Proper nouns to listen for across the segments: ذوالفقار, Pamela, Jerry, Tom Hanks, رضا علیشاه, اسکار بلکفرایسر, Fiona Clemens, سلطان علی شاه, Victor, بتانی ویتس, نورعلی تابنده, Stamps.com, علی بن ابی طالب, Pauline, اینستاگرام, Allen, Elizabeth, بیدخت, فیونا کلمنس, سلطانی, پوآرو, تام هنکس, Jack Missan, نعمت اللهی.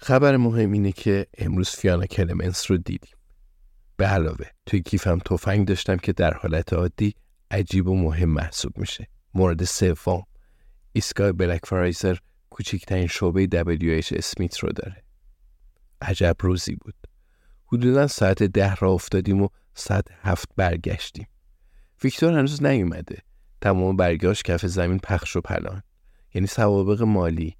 خبر مهم اینه که امروز فیانا کلمنس رو دیدیم. به علاوه توی کیفم تفنگ داشتم که در حالت عادی عجیب و مهم محسوب میشه. مورد سوم، اسکار بلکفرایسر کوچکترین شعبه W.H. اسمیت رو داره. عجب روزی بود. حدوداً ساعت 10 را افتادیم و ساعت 7 برگشتیم. ویکتور هنوز نیومده. تمام برگاش کف زمین پخش و پلان. یعنی سوابق مالی.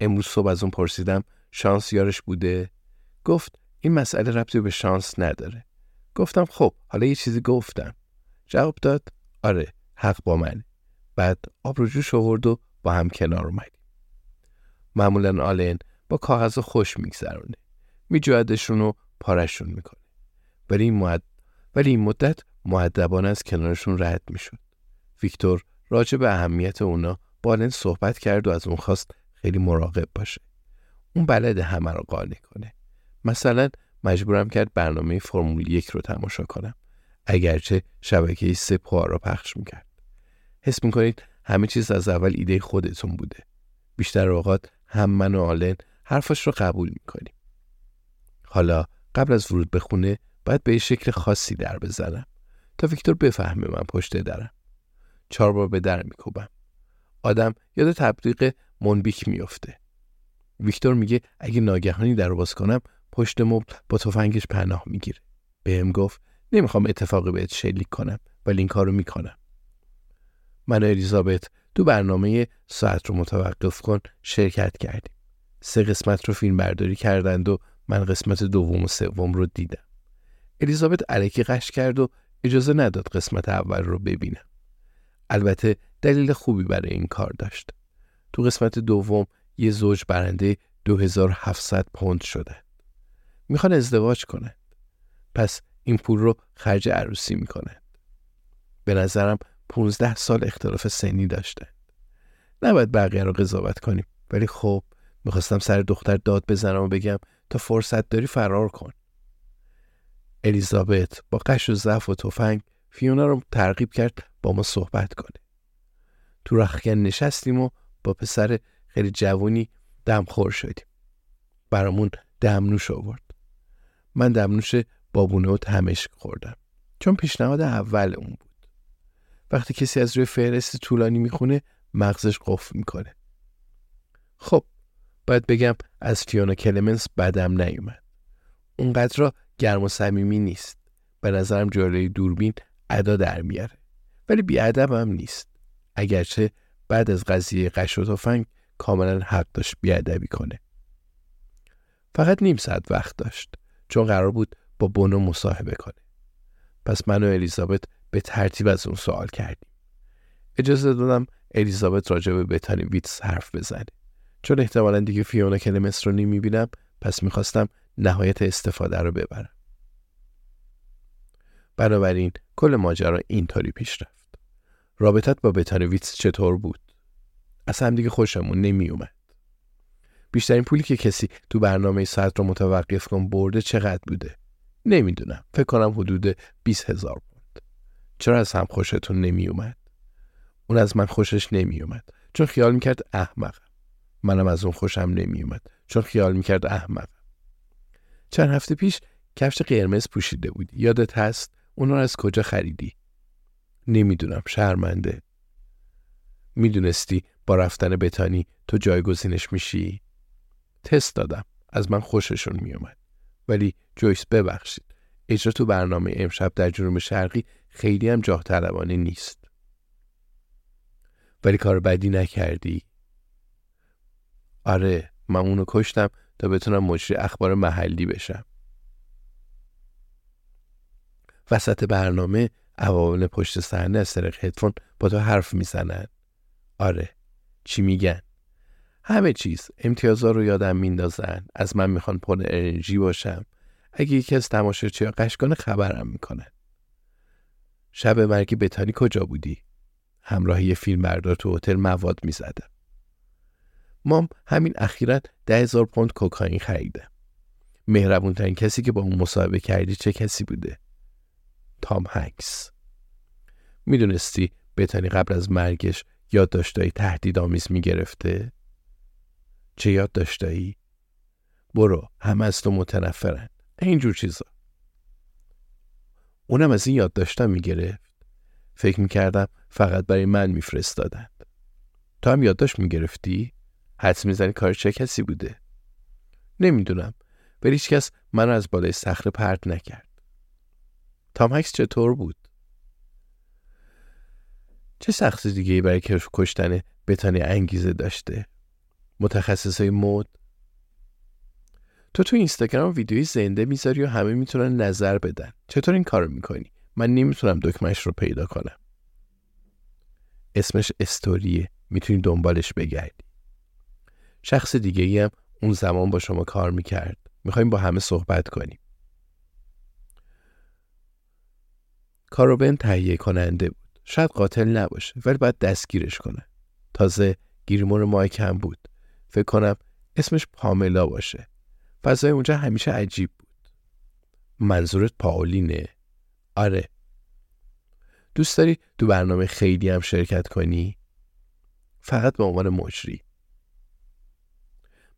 امروز صبح از اون پرسیدم شانس یارش بوده؟ گفت این مسئله ربطی به شانس نداره. گفتم خب حالا یه چیزی گفتم. جواب داد آره حق با من. بعد آب رو جوش آورد و با هم کنار اومدیم. معمولا آلن با کاغذ خوش میگذرونه. میجوادشون و پارشون میکنه. ولی این مدت مؤدبانه از کنارشون رد میشد. ویکتور راجع به اهمیت اونا با آلن صحبت کرد و از اون خواست خیلی مراقب باشه. اون بلده همه رو قانع کنه. مثلا مجبورم کرد برنامه فرمول 1 رو تماشا کنم، اگرچه شبکه 3 پوآرو پخش میکرد. حس میکنید همه چیز از اول ایده خودتون بوده. بیشتر اوقات هم من و آلن حرفش رو قبول میکنیم. حالا قبل از ورود به خونه باید به شکل خاصی در بزنم تا ویکتور بفهمه من پشت درم. 4 بار به در میکوبم. آدم یاد تطبیق مونبیک میفته. ویکتور میگه اگه ناگهانی در رو باز کنم پشت مبل با تفنگش پناه میگیره. بهم گفت نمیخوام اتفاقی بهت شلیک کنم ولی این کارو میکنم. من و الیزابت تو برنامه ساعت رو متوقف کن شرکت کردیم. 3 قسمت رو فیلم برداری کردند و من قسمت 2 و 3 رو دیدم. الیزابت الکی قش کرد و اجازه نداد قسمت اول رو ببینم. البته دلیل خوبی برای این کار داشت. تو قسمت 2 یه زوج برنده 2700 پوند شده. میخوان ازدواج کنند. پس این پول رو خرج عروسی میکنند. به نظرم 15 سال اختلاف سنی داشتند. نباید بقیه رو قضاوت کنیم. ولی خب میخواستم سر دختر داد بزنم و بگم تا فرصت داری فرار کن. الیزابت با قش و ضعف و تفنگ فیونا رو ترغیب کرد با ما صحبت کنه. تو رختکن نشستیم و با پسر خیلی جوونی دمخور شدیم. برامون دمنوش آورد. من دمنوش بابونه و تمشک خوردم چون پیشنهاد اول اون بود. وقتی کسی از روی فهرست طولانی میخونه مغزش قفل میکنه. خب باید بگم از فیونا کلمنس بدم نیومد. اونقدر را گرم و صمیمی نیست. به نظرم جلوی دوربین ادا در میاره. ولی بیادب هم نیست. اگرچه بعد از قضیه قش و تفنگ کاملا حق داشت بیادبی کنه. فقط نیم ساعت وقت داشت چون قرار بود با بونو مصاحبه کنه. پس من و الیزابت به ترتیب از اون سوال کردیم. اجازه دادم الیزابت راجع به بتانی ویتس حرف بزنه. چون احتمالاً دیگه فیونا کلمنس رو نمیبینم پس میخواستم نهایت استفاده رو ببرم. بنابراین کل ماجرا اینطوری پیش رفت. رابطت با بتانی ویتس چطور بود؟ از هم دیگه خوشمون نمی اومد. بیشترین پولی که کسی تو برنامه ساعت رو متوقف کن برده چقدر بوده؟ نمیدونم، فکر کنم حدود 20,000 پوند. چرا از هم خوشتون نمی اومد؟ اون از من خوشش نمی اومد چون خیال میکرد احمقم. منم از اون خوشم نمی اومد چون خیال میکرد احمقم. چند هفته پیش کفش قرمز پوشیده بودی، یادت هست؟ اون رو از کجا خریدی؟ نمیدونم، شرمنده. میدونستی با رفتن بتانی تو جایگزینش میشی؟ تست دادم، از من خوششون میومد. ولی جویس ببخشید، اجرا تو برنامه امشب در جنوب شرقی خیلی هم جاه طلبانه نیست. ولی کار بدی نکردی؟ آره، من اونو کشتم تا بتونم مجری اخبار محلی بشم. وسط برنامه عوامل پشت صحنه از طریق هدفون با تو حرف میزنن. آره. چی میگن؟ همه چیز. امتیازا رو یادم میندازن. از من میخوان پر انرژی باشم. اگه یکی از تماشاچی‌ها قش کنه خبرم میکنن. شب مرگ بتانی کجا بودی؟ همراه یه فیلمبردار تو هتل مواد میزدم. مام همین اخیراً 10,000 پوند کوکائین خریده. مهربونترین کسی که با اون مصاحبه کردی چه کسی بوده؟ تام هنکس. میدونستی بتانی قبل از مرگش یادداشت‌های تهدیدآمیز میگرفته؟ چه یادداشتایی؟ برو، همه از تو متنفرن، اینجور چیزا. اونم از این یادداشت‌ها میگرفت. فکر میکردم فقط برای من میفرستادند. تو هم یادداشت میگرفتی؟ حدس میزنی کار چه کسی بوده؟ نمیدونم، ولی هیچ کس من از بالای صخره پرت نکرد. تام هکس چطور بود؟ چه سختی دیگه‌ای برای کشتن بتانی انگیزه داشته؟ متخصصای مد؟ تو اینستاگرام ویدیوی زنده میذاری و همه میتونن نظر بدن. چطور این کارو میکنی؟ من نمیتونم دکمه‌اش رو پیدا کنم. اسمش استوریه، میتونی دنبالش بگردی. شخص دیگه‌ای هم اون زمان با شما کار میکرد. میخوایم با همه صحبت کنیم. کاروبن تهیه کننده بود. شاید قاتل نباشه ولی باید دستگیرش کنه. تازه گیرمور مای کم بود. فکر کنم اسمش پاملا باشه. فضای اونجا همیشه عجیب بود. منظورت پاولینه؟ آره. دوست داری تو برنامه خیلی هم شرکت کنی؟ فقط به عنوان مجری.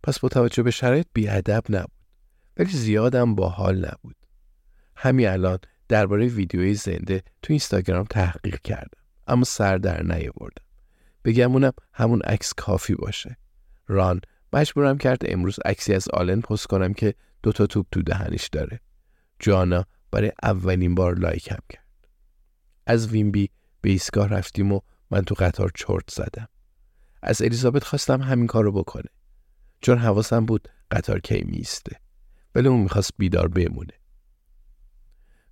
پس با توجه به شرایط بی‌ادب نبود ولی زیادم باحال نبود. همین الان درباره ویدیوی زنده تو اینستاگرام تحقیق کردم اما سر در نیاوردم. بگم اونم همون عکس کافی باشه. ران مجبورم کرد امروز عکسی از آلن پست کنم که 2 توپ تو دهنش داره. جانا برای اولین بار لایکم کرد. از وینبی به ایستگاه رفتیم و من تو قطار چرت زدم. از الیزابت خواستم همین کارو بکنه چون حواسم بود قطار کی میسته، ولی اون میخواست بیدار بمونه.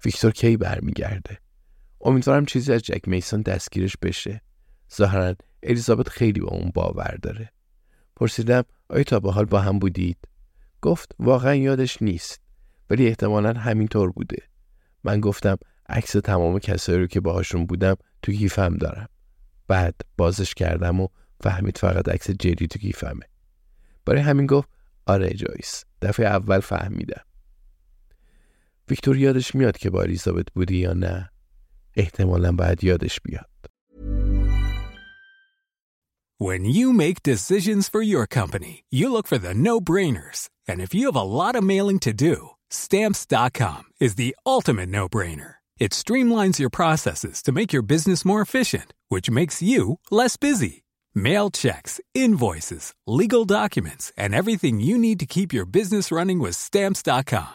ویکتور کی برمیگرده؟ امیدوارم چیزی از جک میسان دستگیرش بشه. ظاهراً الیزابت خیلی با اون باور داره. پرسیدم آیا تا به حال با هم بودید؟ گفت واقعا یادش نیست ولی احتمالاً همینطور بوده. من گفتم عکس تمام کسایی رو که باهاشون بودم تو کیفم دارم. بعد بازش کردم و فهمید فقط عکس جری تو کیفمه. برای همین گفت آره جویس، دفعه اول فهمیدم. ویکتور یادش میاد که با الیزابت بودی یا نه؟ احتمالاً باید یادش بیاد. When you make decisions for your company, you look for the no-brainers. And if you have a lot of mailing to do, Stamps.com is the ultimate no-brainer. It streamlines your processes to make your business more efficient, which makes you less busy. Mail checks, invoices, legal documents, and everything you need to keep your business running with Stamps.com.